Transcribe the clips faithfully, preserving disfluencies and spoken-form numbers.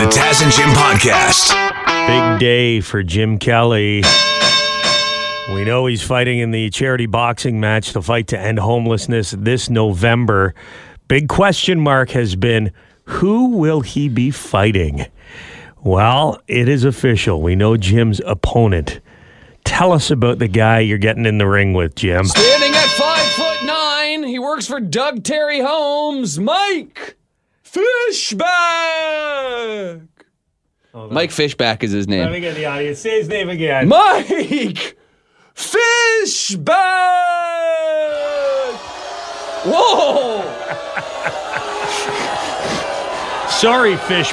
The Taz and Jim Podcast. Big day for Jim Kelly. We know he's fighting in the charity boxing match, the fight to end homelessness this November. Big question mark has been, who will he be fighting? Well, it is official. We know Jim's opponent. Tell us about the guy you're getting in the ring with, Jim. Standing at five foot nine, he works for Doug Terry Holmes, Mike Fishback. Oh, Mike Fishback is his name. Let me get the audience. Say his name again. Mike Fishback. Whoa. Sorry, Fishback.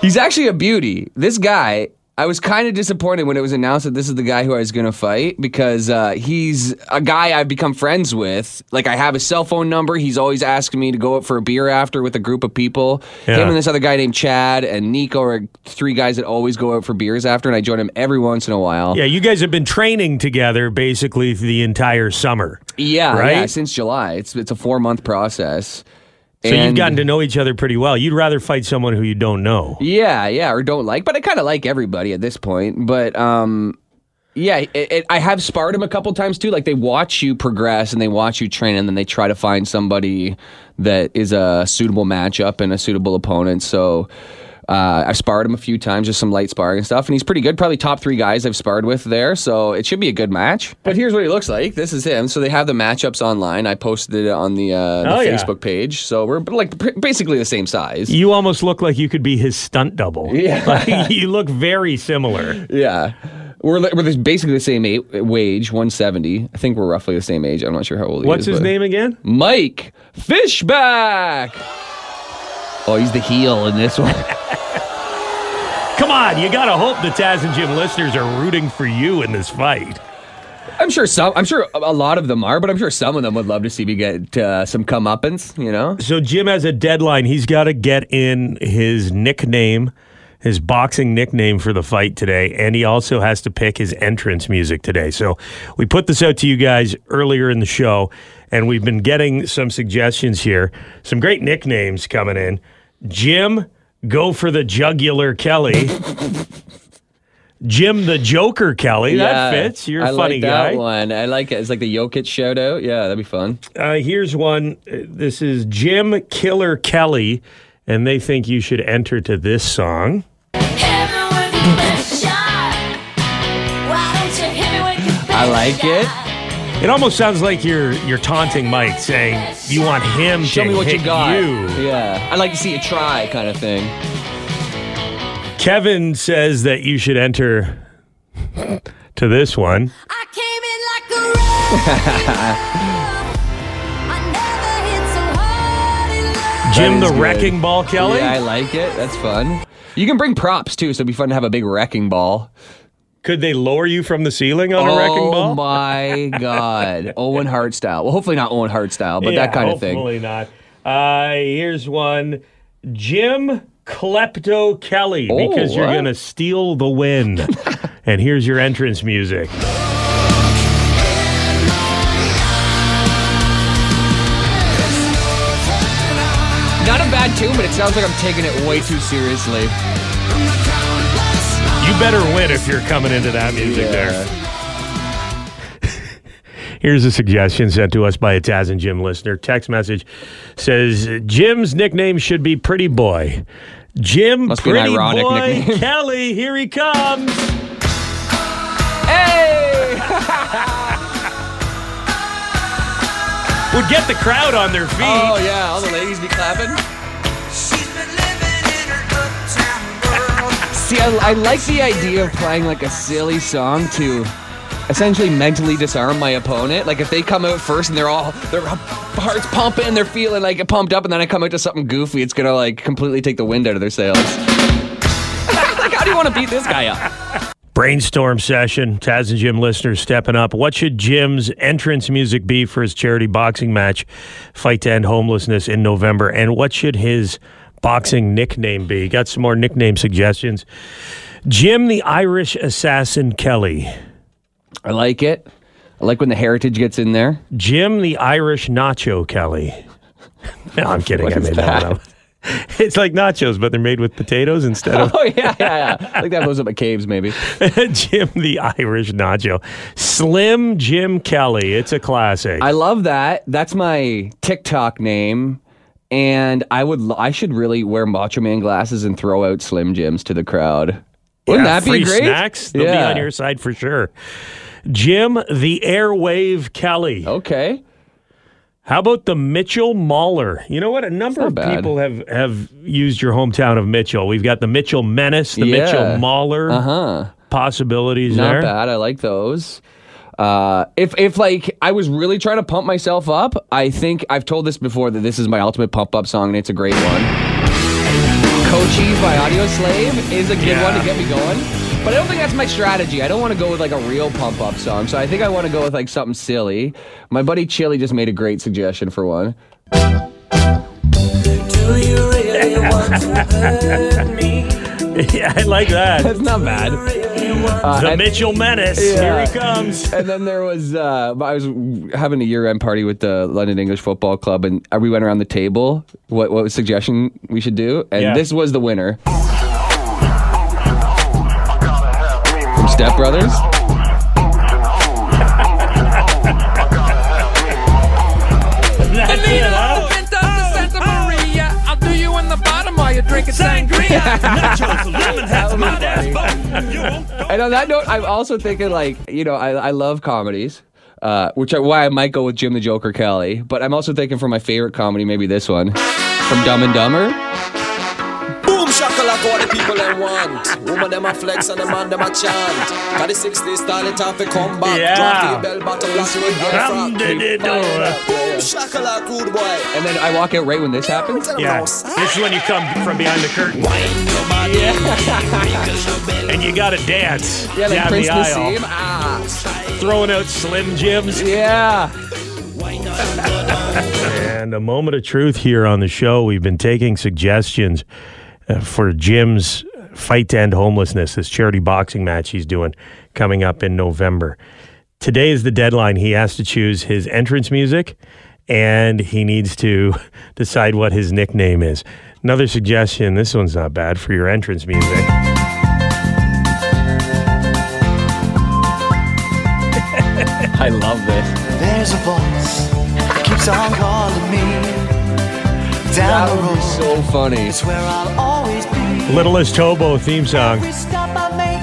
He's actually a beauty. This guy, I was kind of disappointed when it was announced that this is the guy who I was going to fight, because uh, he's a guy I've become friends with. Like, I have his cell phone number. He's always asking me to go out for a beer after with a group of people. Yeah. Him and this other guy named Chad and Nico are three guys that always go out for beers after, and I join him every once in a while. Yeah, you guys have been training together basically the entire summer. Yeah, right? Yeah, since July. It's, it's a four-month process. So and you've gotten to know each other pretty well. You'd rather fight someone who you don't know. Yeah, yeah, or don't like. But I kind of like everybody at this point. But, um, yeah, it, it, I have sparred him a couple times, too. Like, they watch you progress, and they watch you train, and then they try to find somebody that is a suitable matchup and a suitable opponent. So uh, I've sparred him a few times, just some light sparring and stuff. And he's pretty good. Probably top three guys I've sparred with there. So it should be a good match. But here's what he looks like. This is him. So they have the matchups online. I posted it on the, uh, the oh, Facebook yeah. page. So we're like pr- basically the same size. You almost look like you could be his stunt double. Yeah. Like, you look very similar. Yeah. We're, we're basically the same a- wage, one seventy. I think we're roughly the same age. I'm not sure how old he What's is. What's his name again? Mike Fishback. Oh, he's the heel in this one. Come on, you gotta hope the Taz and Jim listeners are rooting for you in this fight. I'm sure some. I'm sure a lot of them are, but I'm sure some of them would love to see me get uh, some comeuppance. You know. So Jim has a deadline. He's got to get in his nickname, his boxing nickname for the fight today, and he also has to pick his entrance music today. So we put this out to you guys earlier in the show, and we've been getting some suggestions here. Some great nicknames coming in. Jim. Go for the Jugular Kelly. Jim the Joker Kelly. Yeah, that fits. You're a I funny like that guy. One. I like it. It's like the Jokic shout out. Yeah, that'd be fun. Uh, here's one. This is Jim Killer Kelly, and they think you should enter to this song. I like it. It almost sounds like you're you're taunting Mike, saying you want him Show to me what hit you, got. you. Yeah, I'd like to see you try, kind of thing. Kevin says that you should enter to this one. I came in like a rock. Jim the good. Wrecking Ball Kelly. Yeah, I like it. That's fun. You can bring props too, so it'd be fun to have a big wrecking ball. Could they lower you from the ceiling on oh a wrecking ball? Oh, my God. Owen Hart style. Well, hopefully not Owen Hart style, but yeah, that kind of thing. Hopefully not. Uh, here's one. Jim Klepto Kelly, oh, because what? You're going to steal the wind. And here's your entrance music. Not a bad tune, but it sounds like I'm taking it way too seriously. You better win if you're coming into that music yeah. there. Here's a suggestion sent to us by a Taz and Jim listener. Text message says, Jim's nickname should be Pretty Boy. Jim Must Pretty Boy nickname. Kelly, here he comes. Hey! Would get the crowd on their feet. Oh, yeah. All the ladies be clapping. See, I, I like the idea of playing like a silly song to essentially mentally disarm my opponent. Like if they come out first and they're all, their heart's pumping, they're feeling like pumped up, and then I come out to something goofy, it's going to like completely take the wind out of their sails. Like, how do you want to beat this guy up? Brainstorm session. Taz and Jim listeners stepping up. What should Jim's entrance music be for his charity boxing match, Fight to End Homelessness in November? And what should his boxing nickname be? Got some more nickname suggestions. Jim the Irish Assassin Kelly. I like it. I like when the heritage gets in there. Jim the Irish Nacho Kelly. No, I'm kidding. What I made that, that one up. It's like nachos, but they're made with potatoes instead of... Oh, yeah, yeah, yeah. Like that blows up at caves, maybe. Jim the Irish Nacho. Slim Jim Kelly. It's a classic. I love that. That's my TikTok name. And I would, I should really wear Macho Man glasses and throw out Slim Jims to the crowd. Wouldn't yeah, that be great? Free snacks. They'll yeah. be on your side for sure. Jim the Airwave Kelly. Okay. How about the Mitchell Mauler? You know what? A number of bad. people have, have used your hometown of Mitchell. We've got the Mitchell Menace, the yeah. Mitchell Mauler. Uh-huh. Possibilities Not there. Not bad. I like those. Uh, if, if like, I was really trying to pump myself up, I think I've told this before that this is my ultimate pump-up song, and it's a great one. Cochise by Audioslave is a good yeah. one to get me going. But I don't think that's my strategy. I don't want to go with like a real pump-up song, so I think I want to go with like something silly. My buddy Chili just made a great suggestion for one. Do you really want to hurt me? Yeah, I like that. That's not bad. Uh, the and, Mitchell Menace. Yeah. Here he comes. And then there was, uh, I was having a year-end party with the London English Football Club, and we went around the table, what, what suggestion we should do, and yeah. this was the winner. Step Brothers. And on that note, I'm also thinking, like, you know, I, I love comedies, uh, which are why I might go with Jim the Joker Kelly. But I'm also thinking for my favorite comedy, maybe this one from Dumb and Dumber. Shakalaka, all the people them want. Woman them a flex and the man them a chant. Got the sixties style, it's time for comeback. Yeah. Bell bottom black with girlfriend. Boom, shakalaka, good boy. And then I walk out right when this happens. Yeah. This is when you come from behind the curtain. Yeah. And you gotta dance. Yeah, like Prince Nassim. Ah. Throwing out Slim Jims. Yeah. And a moment of truth here on the show. We've been taking suggestions for Jim's Fight to End Homelessness, this charity boxing match he's doing coming up in November. Today is the deadline. He has to choose his entrance music, and he needs to decide what his nickname is. Another suggestion, this one's not bad, for your entrance music. I love this. There's a voice that keeps on calling me. That would be so funny. It's where I'll always be. Littlest Hobo theme song. Every stop I make,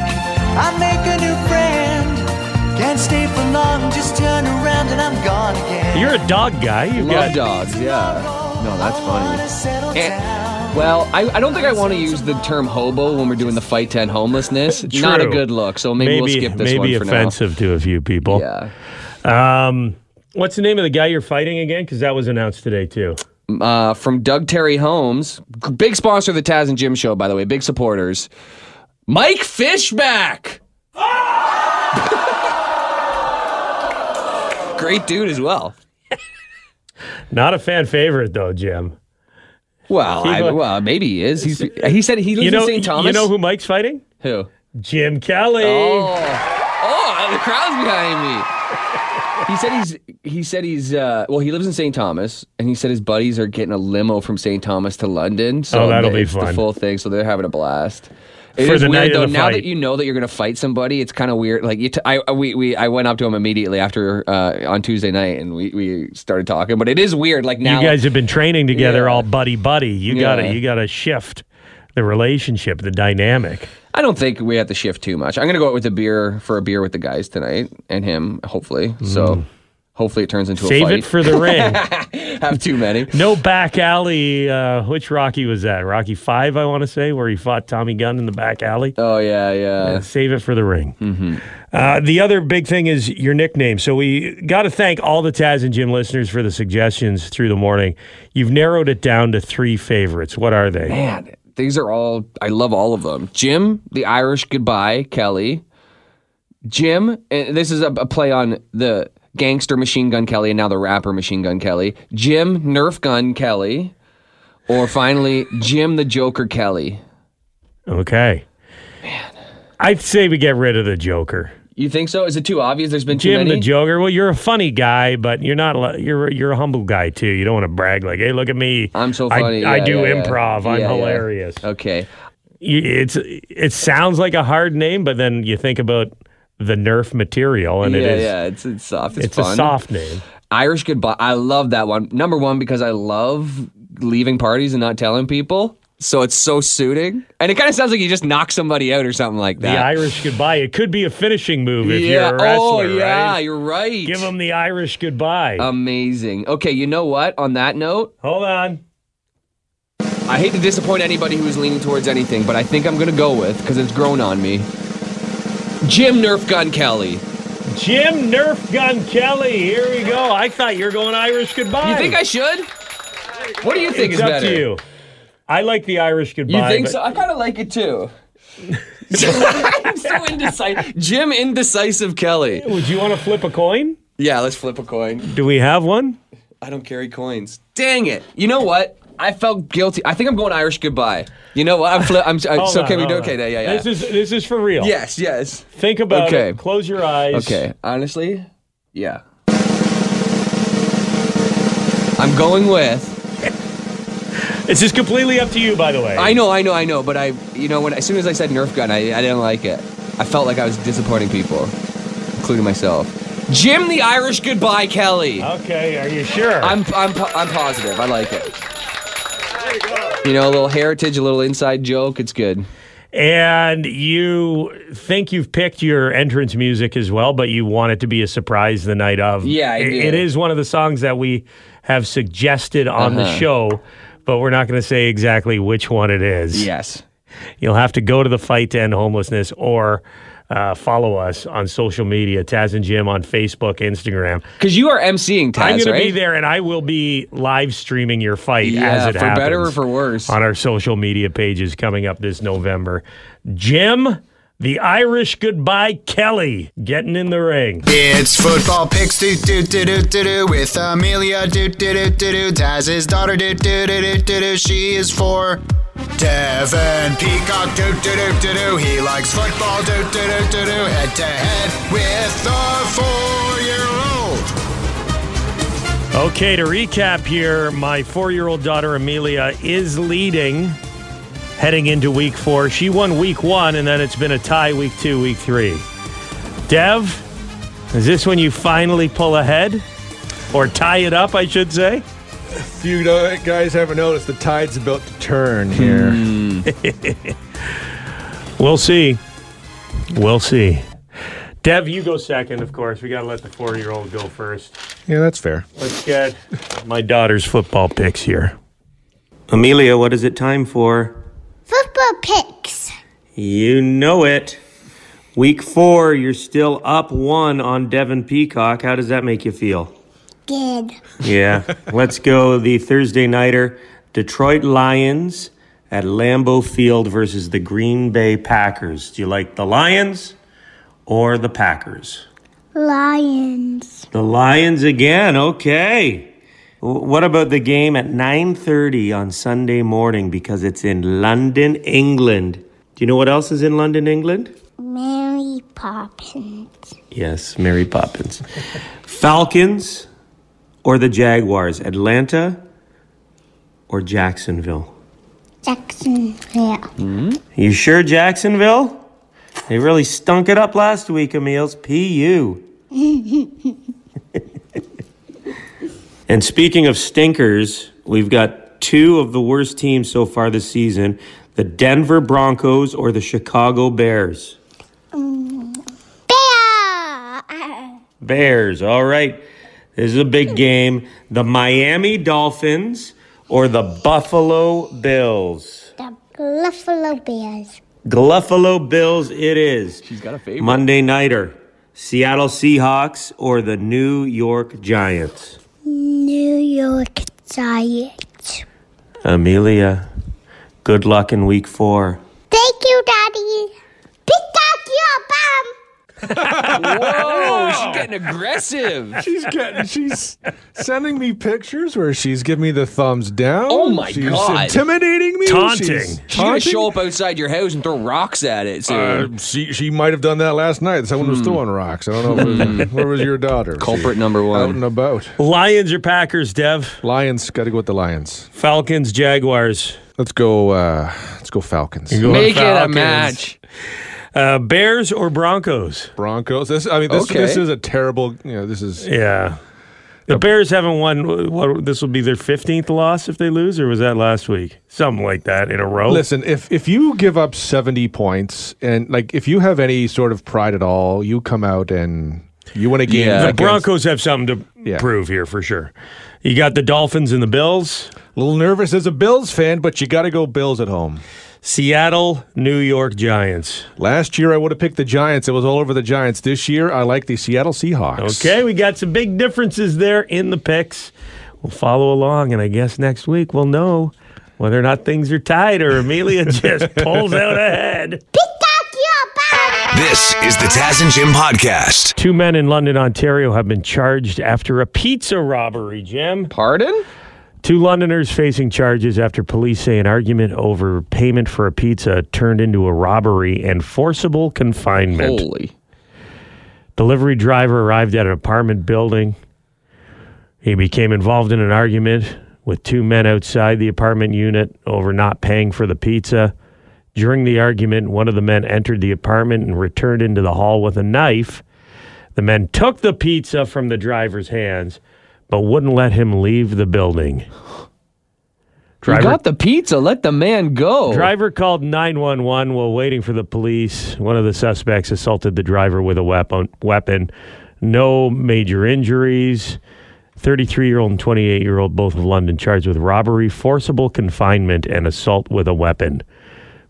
I make a new friend. Can't stay for long, just turn around and I'm gone again. You're a dog guy. You love got dogs, yeah. No, that's funny. And, well, I, I don't think I want to use the term hobo when we're doing the Fight to End Homelessness. Not a good look, so maybe, maybe we'll skip this maybe one for now. Maybe offensive to a few people. Yeah. Um, what's the name of the guy you're fighting again? Because that was announced today, too. Uh, from Doug Terry Holmes, big sponsor of the Taz and Jim show, by the way, big supporters. Mike Fishback! Ah! Great dude as well. Not a fan favorite, though, Jim. Well, I, well maybe he is. He's, he said he lives you know, in Saint Thomas. You know who Mike's fighting? Who? Jim Kelly. Oh, oh the crowd's behind me. He said he's, he said he's, uh, well, he lives in Saint Thomas, and he said his buddies are getting a limo from Saint Thomas to London. So oh, that'll they, be it's fun. The full thing, so they're having a blast. It For is the weird, night though, of the now fight. That you know that you're going to fight somebody, it's kind of weird. Like, you t- I, we, we, I went up to him immediately after, uh, on Tuesday night, and we, we started talking, but it is weird. Like, now. You guys have been training together yeah. all buddy-buddy. You yeah. gotta, you gotta shift the relationship, the dynamic. I don't think we have to shift too much. I'm going to go out with a beer for a beer with the guys tonight and him, hopefully. Mm. So hopefully it turns into Save a fight. Save it for the ring. Have too many. No back alley. Uh, which Rocky was that? Rocky Five, I want to say, where he fought Tommy Gunn in the back alley. Oh, yeah, yeah. yeah save it for the ring. Mm-hmm. Uh, the other big thing is your nickname. So we got to thank all the Taz and Jim listeners for the suggestions through the morning. You've narrowed it down to three favorites. What are they? Man, these are all, I love all of them. Jim, the Irish Goodbye, Kelly. Jim, and this is a, a play on the gangster Machine Gun Kelly and now the rapper Machine Gun Kelly. Jim, Nerf Gun Kelly. Or finally, Jim the Joker Kelly. Okay. Man. I'd say we get rid of the Joker. You think so? Is it too obvious? There's been too Jim many. Jim the Joker. Well, you're a funny guy, but you're not. You're you're a humble guy too. You don't want to brag like, "Hey, look at me. I'm so funny. I, yeah, I do yeah, improv. Yeah. I'm yeah, hilarious." Yeah. Okay. It's it sounds like a hard name, but then you think about the Nerf material, and yeah, it is. Yeah, it's it's soft. It's, it's fun. A soft name. Irish Goodbye. I love that one. Number one, because I love leaving parties and not telling people. So it's so suiting. And it kind of sounds like you just knock somebody out or something like that. The Irish Goodbye. It could be a finishing move if yeah. you're a wrestler, oh, yeah, right? You're right. Give them the Irish Goodbye. Amazing. Okay, you know what? On that note... Hold on. I hate to disappoint anybody who's leaning towards anything, but I think I'm going to go with, because it's grown on me, Jim Nerf Gun Kelly. Jim Nerf Gun Kelly. Here we go. I thought you were going Irish Goodbye. You think I should? What do you think it's is better? It's up to you. I like the Irish Goodbye. You think but... so? I kind of like it too. I'm so indecisive. Jim Indecisive Kelly. Would you want to flip a coin? Yeah, let's flip a coin. Do we have one? I don't carry coins. Dang it. You know what? I felt guilty. I think I'm going Irish Goodbye. You know what? I'm fli- I'm I, so on, can we do okay? Yeah, yeah. This is this is for real. Yes, yes. Think about okay. it. Close your eyes. Okay. Honestly? Yeah. I'm going with It's just completely up to you, by the way. I know, I know, I know, but I, you know, when as soon as I said Nerf Gun, I, I didn't like it. I felt like I was disappointing people, including myself. Jim the Irish Goodbye Kelly. Okay, are you sure? I'm, I'm, I'm positive. I like it. There you go. You know, a little heritage, a little inside joke. It's good. And you think you've picked your entrance music as well, but you want it to be a surprise the night of. Yeah, I do. It, it is one of the songs that we have suggested on uh-huh. the show. But we're not going to say exactly which one it is. Yes. You'll have to go to the Fight to End Homelessness or uh, follow us on social media, Taz and Jim on Facebook, Instagram. Because you are emceeing, Taz, right? I'm going right? to be there, and I will be live streaming your fight yeah, as it for happens. For better or for worse. On our social media pages coming up this November. Jim... The Irish Goodbye Kelly getting in the ring. It's football picks do do do do do do with Amelia do do do do do Taz's daughter do do do do do do she is four. Devin Peacock do do do do do he likes football do do do do do head to head with the four-year-old. Okay, to recap here, my four-year-old daughter Amelia is leading. Heading into week four. She won week one, and then it's been a tie week two, week three. Dev, is this when you finally pull ahead? Or tie it up, I should say? If you guys haven't noticed, the tide's about to turn here. Mm. We'll see. We'll see. Dev, you go second, of course. We got to let the four-year-old go first. Yeah, that's fair. Let's get my daughter's football picks here. Amelia, what is it time for? Football picks. You know it. Week four, you're still up one on Devin Peacock. How does that make you feel? Good. Yeah. Let's go the Thursday nighter. Detroit Lions at Lambeau Field versus the Green Bay Packers. Do you like the Lions or the Packers? Lions. The Lions again. Okay. What about the game at nine thirty on Sunday morning because it's in London, England? Do you know what else is in London, England? Mary Poppins. Yes, Mary Poppins. Falcons or the Jaguars? Atlanta or Jacksonville? Jacksonville. Mm-hmm. You sure Jacksonville? They really stunk it up last week, Emil's P U. And speaking of stinkers, we've got two of the worst teams so far this season, the Denver Broncos or the Chicago Bears. Bears. Bears, all right. This is a big game. The Miami Dolphins or the Buffalo Bills? The Buffalo Bills. Gluffalo Bills it is. She's got a favorite. Monday nighter, Seattle Seahawks or the New York Giants? New York Giants. Amelia, good luck in week four. Thank you, Daddy. Pick up your bum. Whoa, she's getting aggressive. She's getting, she's sending me pictures where she's giving me the thumbs down. Oh my she's God. Intimidating me. Taunting. She's taunting. She's going to show up outside your house and throw rocks at it. So. Uh, she she might have done that last night. Someone hmm. was throwing rocks. I don't know. If it was, where was your daughter? Culprit she, number one. Out and about. Lions or Packers, Dev? Lions. Got to go with the Lions. Falcons, Jaguars. Let's go, uh, let's go Falcons. Make Falcons. It a match. Uh, Bears or Broncos? Broncos. This, I mean, this, okay. this is a terrible, you know, this is... Yeah. The a, Bears haven't won, what, this will be their fifteenth loss if they lose, or was that last week? Something like that in a row. Listen, if, if you give up seventy points, and, like, if you have any sort of pride at all, you come out and you win a game. Yeah. The Broncos have something to yeah. prove here, for sure. You got the Dolphins and the Bills. A little nervous as a Bills fan, but you got to go Bills at home. Seattle, New York Giants. Last year, I would have picked the Giants. It was all over the Giants. This year, I like the Seattle Seahawks. Okay, we got some big differences there in the picks. We'll follow along, and I guess next week we'll know whether or not things are tied or Amelia just pulls out ahead. This is the Taz and Jim Podcast. Two men in London, Ontario have been charged after a pizza robbery, Jim. Pardon? Two Londoners facing charges after police say an argument over payment for a pizza turned into a robbery and forcible confinement. Holy. Delivery driver arrived at an apartment building. He became involved in an argument with two men outside the apartment unit over not paying for the pizza. During the argument, one of the men entered the apartment and returned into the hall with a knife. The men took the pizza from the driver's hands, but wouldn't let him leave the building. Driver, you got the pizza. Let the man go. Driver called nine one one while waiting for the police. One of the suspects assaulted the driver with a weapon. Weapon. No major injuries. thirty-three-year-old and twenty-eight-year-old, both of London, charged with robbery, forcible confinement, and assault with a weapon.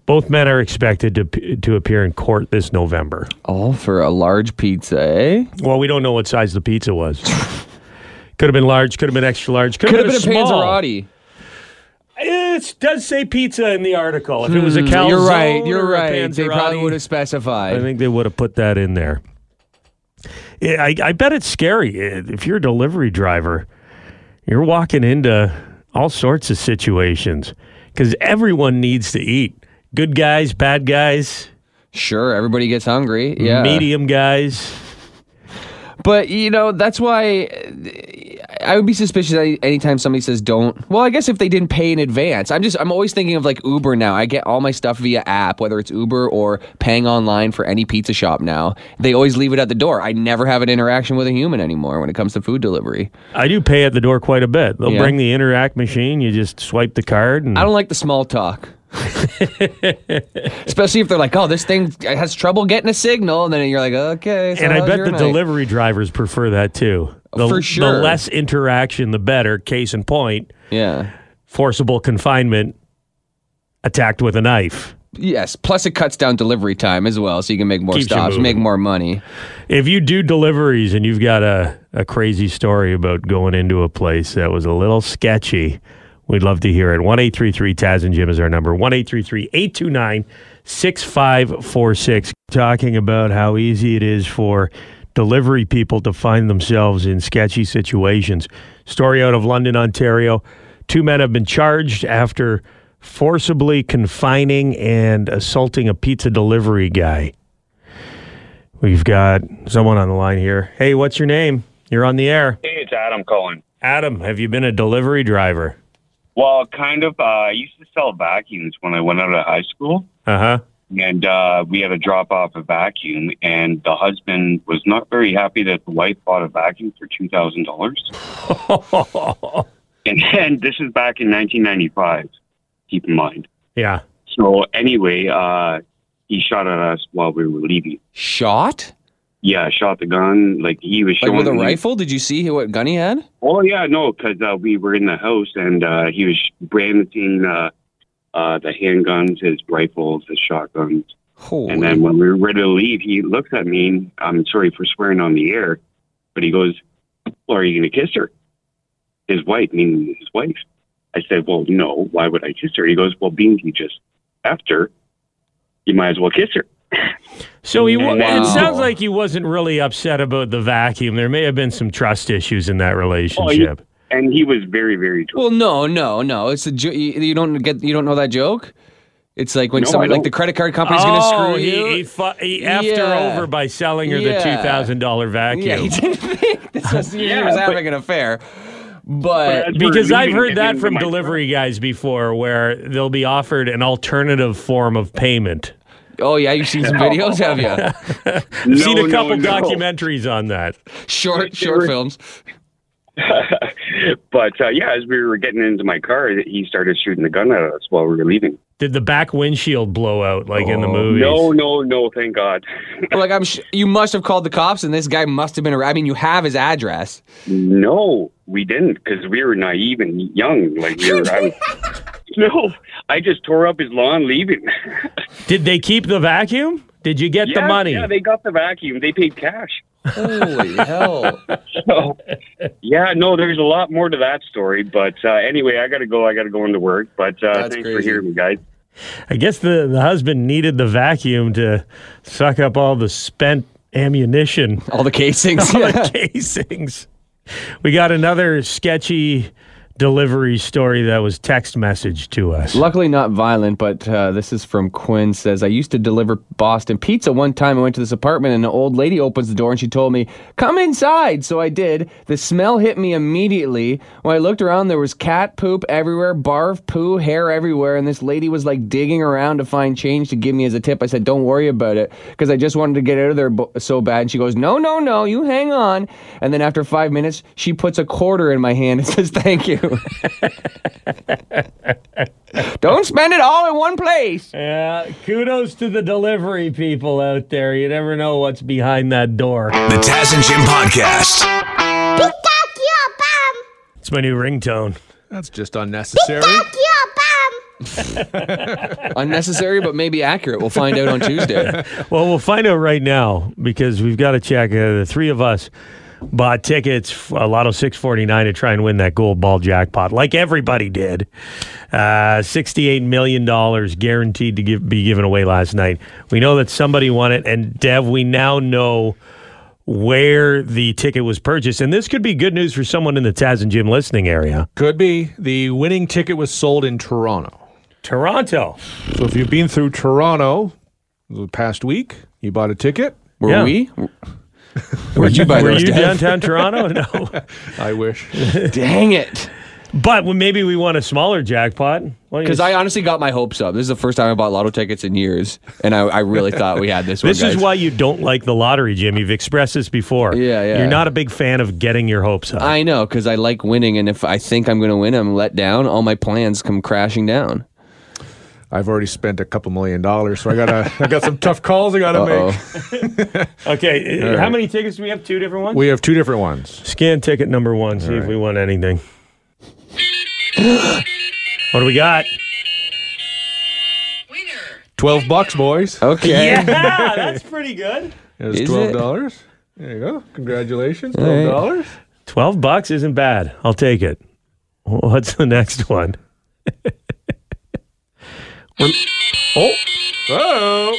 Both men are expected to to appear in court this November. All for a large pizza, eh? Well, we don't know what size the pizza was. Could have been large, could have been extra large, could, could have been, been small. A Panzerotti. It does say pizza in the article. If it was a calzone, you're right. You're right. They probably would have specified. I think they would have put that in there. I, I bet it's scary if you're a delivery driver. You're walking into all sorts of situations because everyone needs to eat. Good guys, bad guys. Sure, everybody gets hungry. Yeah. Medium guys. But, you know, that's why I would be suspicious anytime somebody says don't. Well, I guess if they didn't pay in advance. I'm just, I'm always thinking of like Uber now. I get all my stuff via app, whether it's Uber or paying online for any pizza shop now. They always leave it at the door. I never have an interaction with a human anymore when it comes to food delivery. I do pay at the door quite a bit. They'll yeah. bring the Interac machine. You just swipe the card. And I don't like the small talk. Especially if they're like, oh, this thing has trouble getting a signal, and then you're like, okay. So and I bet the night? delivery drivers prefer that too. The, For sure, the less interaction, the better. Case in point, yeah, forcible confinement, attacked with a knife. Yes, plus it cuts down delivery time as well, so you can make more Keeps stops, make more money. If you do deliveries and you've got a, a crazy story about going into a place that was a little sketchy. We'd love to hear it. one eight three three Taz and Jim is our number. one eight three three eight two nine six five four six. Talking about how easy it is for delivery people to find themselves in sketchy situations. Story out of London, Ontario. Two men have been charged after forcibly confining and assaulting a pizza delivery guy. We've got someone on the line here. Hey, what's your name? You're on the air. Hey, it's Adam calling. Adam, have you been a delivery driver? Well, kind of. Uh, I used to sell vacuums when I went out of high school. Uh-huh. And uh, we had to drop off a vacuum, and the husband was not very happy that the wife bought a vacuum for two thousand dollars. And then this is back in nineteen ninety-five, keep in mind. Yeah. So anyway, uh, he shot at us while we were leaving. Shot? Yeah, shot the gun. Like he was showing. Like with a me. rifle? Did you see what gun he had? Oh yeah, no, because uh, we were in the house and uh, he was brandishing uh, uh, the handguns, his rifles, his shotguns. Holy. And then when we were ready to leave, he looked at me. And, I'm sorry for swearing on the air, but he goes, well, "Are you going to kiss her?" His wife, meaning his wife. I said, "Well, no. Why would I kiss her?" He goes, "Well, being you just effed her, you might as well kiss her." So he wow. it sounds like he wasn't really upset about the vacuum. There may have been some trust issues in that relationship. Oh, he, and he was very, very. Drunk. Well, no, no, no. It's a jo- you don't get you don't know that joke. It's like when no, somebody like the credit card company's oh, going to screw he, you. He, fu- he effed yeah. her over by selling her yeah. the two thousand dollars vacuum. Yeah, he didn't think this was, yeah, he was having but, an affair. But, but because I've heard that from delivery car. guys before, where they'll be offered an alternative form of payment. Oh yeah, you've seen some videos, have you? I've no, seen a couple no, no. documentaries on that. Short, short films. But uh, yeah, as we were getting into my car, he started shooting the gun at us while we were leaving. Did the back windshield blow out like oh, in the movies? No, no, no, thank God. Like I'm, sh- you must have called the cops, and this guy must have been around. I mean, you have his address. No, we didn't, because we were naive and young. Like we were. I was, no, I just tore up his lawn leaving. Did they keep the vacuum? Did you get yeah, the money? Yeah, they got the vacuum. They paid cash. Holy hell! So, yeah, no, there's a lot more to that story, but uh, anyway, I gotta go. I gotta go into work. But uh, thanks crazy. for hearing me, guys. I guess the, the husband needed the vacuum to suck up all the spent ammunition. All the casings. All yeah. the casings. We got another sketchy delivery story that was text message to us. Luckily not violent, but uh, this is from Quinn. Says, I used to deliver Boston pizza one time. I went to this apartment and an old lady opens the door and she told me, come inside. So I did. The smell hit me immediately. When I looked around, there was cat poop everywhere, barf, poo, hair everywhere, and this lady was like digging around to find change to give me as a tip. I said, don't worry about it, because I just wanted to get out of there so bad. And she goes, no, no, no, you hang on. And then after five minutes, she puts a quarter in my hand and says, thank you. Don't spend it all in one place. Yeah, kudos to the delivery people out there. You never know what's behind that door. The Taz and Jim Podcast. Pick up your bum. It's my new ringtone. That's just unnecessary. Pick up your bum. Unnecessary, but maybe accurate. We'll find out on Tuesday. Well, we'll find out right now, because we've got to check. Uh, the three of us bought tickets, a Lotto six forty-nine, to try and win that gold ball jackpot, like everybody did. Uh, sixty-eight million dollars guaranteed to give, be given away last night. We know that somebody won it, and Dev, we now know where the ticket was purchased. And this could be good news for someone in the Taz and Jim listening area. Could be. The winning ticket was sold in Toronto. Toronto. So if you've been through Toronto the past week, you bought a ticket. Were yeah. we? Where'd you buy Were those, you Dad? Downtown Toronto? No. I wish. Dang it. But maybe we want a smaller jackpot. Because I honestly got my hopes up. This is the first time I bought lotto tickets in years, and I, I really thought we had this one, This guys. Is why you don't like the lottery, Jim. You've expressed this before. Yeah, yeah. You're not a big fan of getting your hopes up. I know, because I like winning, and if I think I'm going to win, I'm let down. All my plans come crashing down. I've already spent a couple million dollars, so I gotta. I got some tough calls I gotta Uh-oh. make. Okay, right. How many tickets do we have? Two different ones. We have two different ones. Scan ticket number one. All see right. if we won anything. What do we got? Winner. Twelve bucks, boys. Okay. Yeah, that's pretty good. It was Is twelve dollars. There you go. Congratulations. Twelve dollars. Right. Twelve bucks isn't bad. I'll take it. What's the next one? We're, oh. Oh.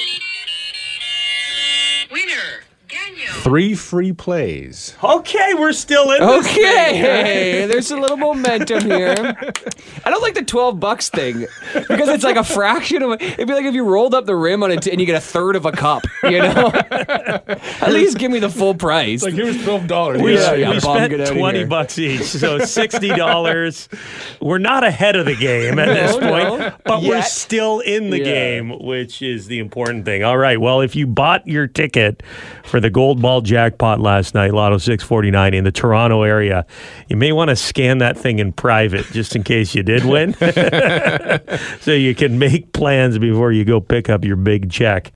Winner. Daniel. Three free plays. Okay, we're still in this. Okay. Hey, there's a little momentum here. I don't like the twelve bucks thing, because it's like a fraction of a, it'd be like if you rolled up the rim on it and you get a third of a cup, you know? At least give me the full price. It's like, here's twelve dollars. We, yeah, yeah, we spent twenty bucks each, so sixty dollars. We're not ahead of the game at this no, point, no. but Yet. we're still in the yeah. game, which is the important thing. All right, well, if you bought your ticket for the gold ball jackpot last night, Lotto six forty-nine in the Toronto area, you may want to scan that thing in private just in case you did win. So you can make plans before you go pick up your big check.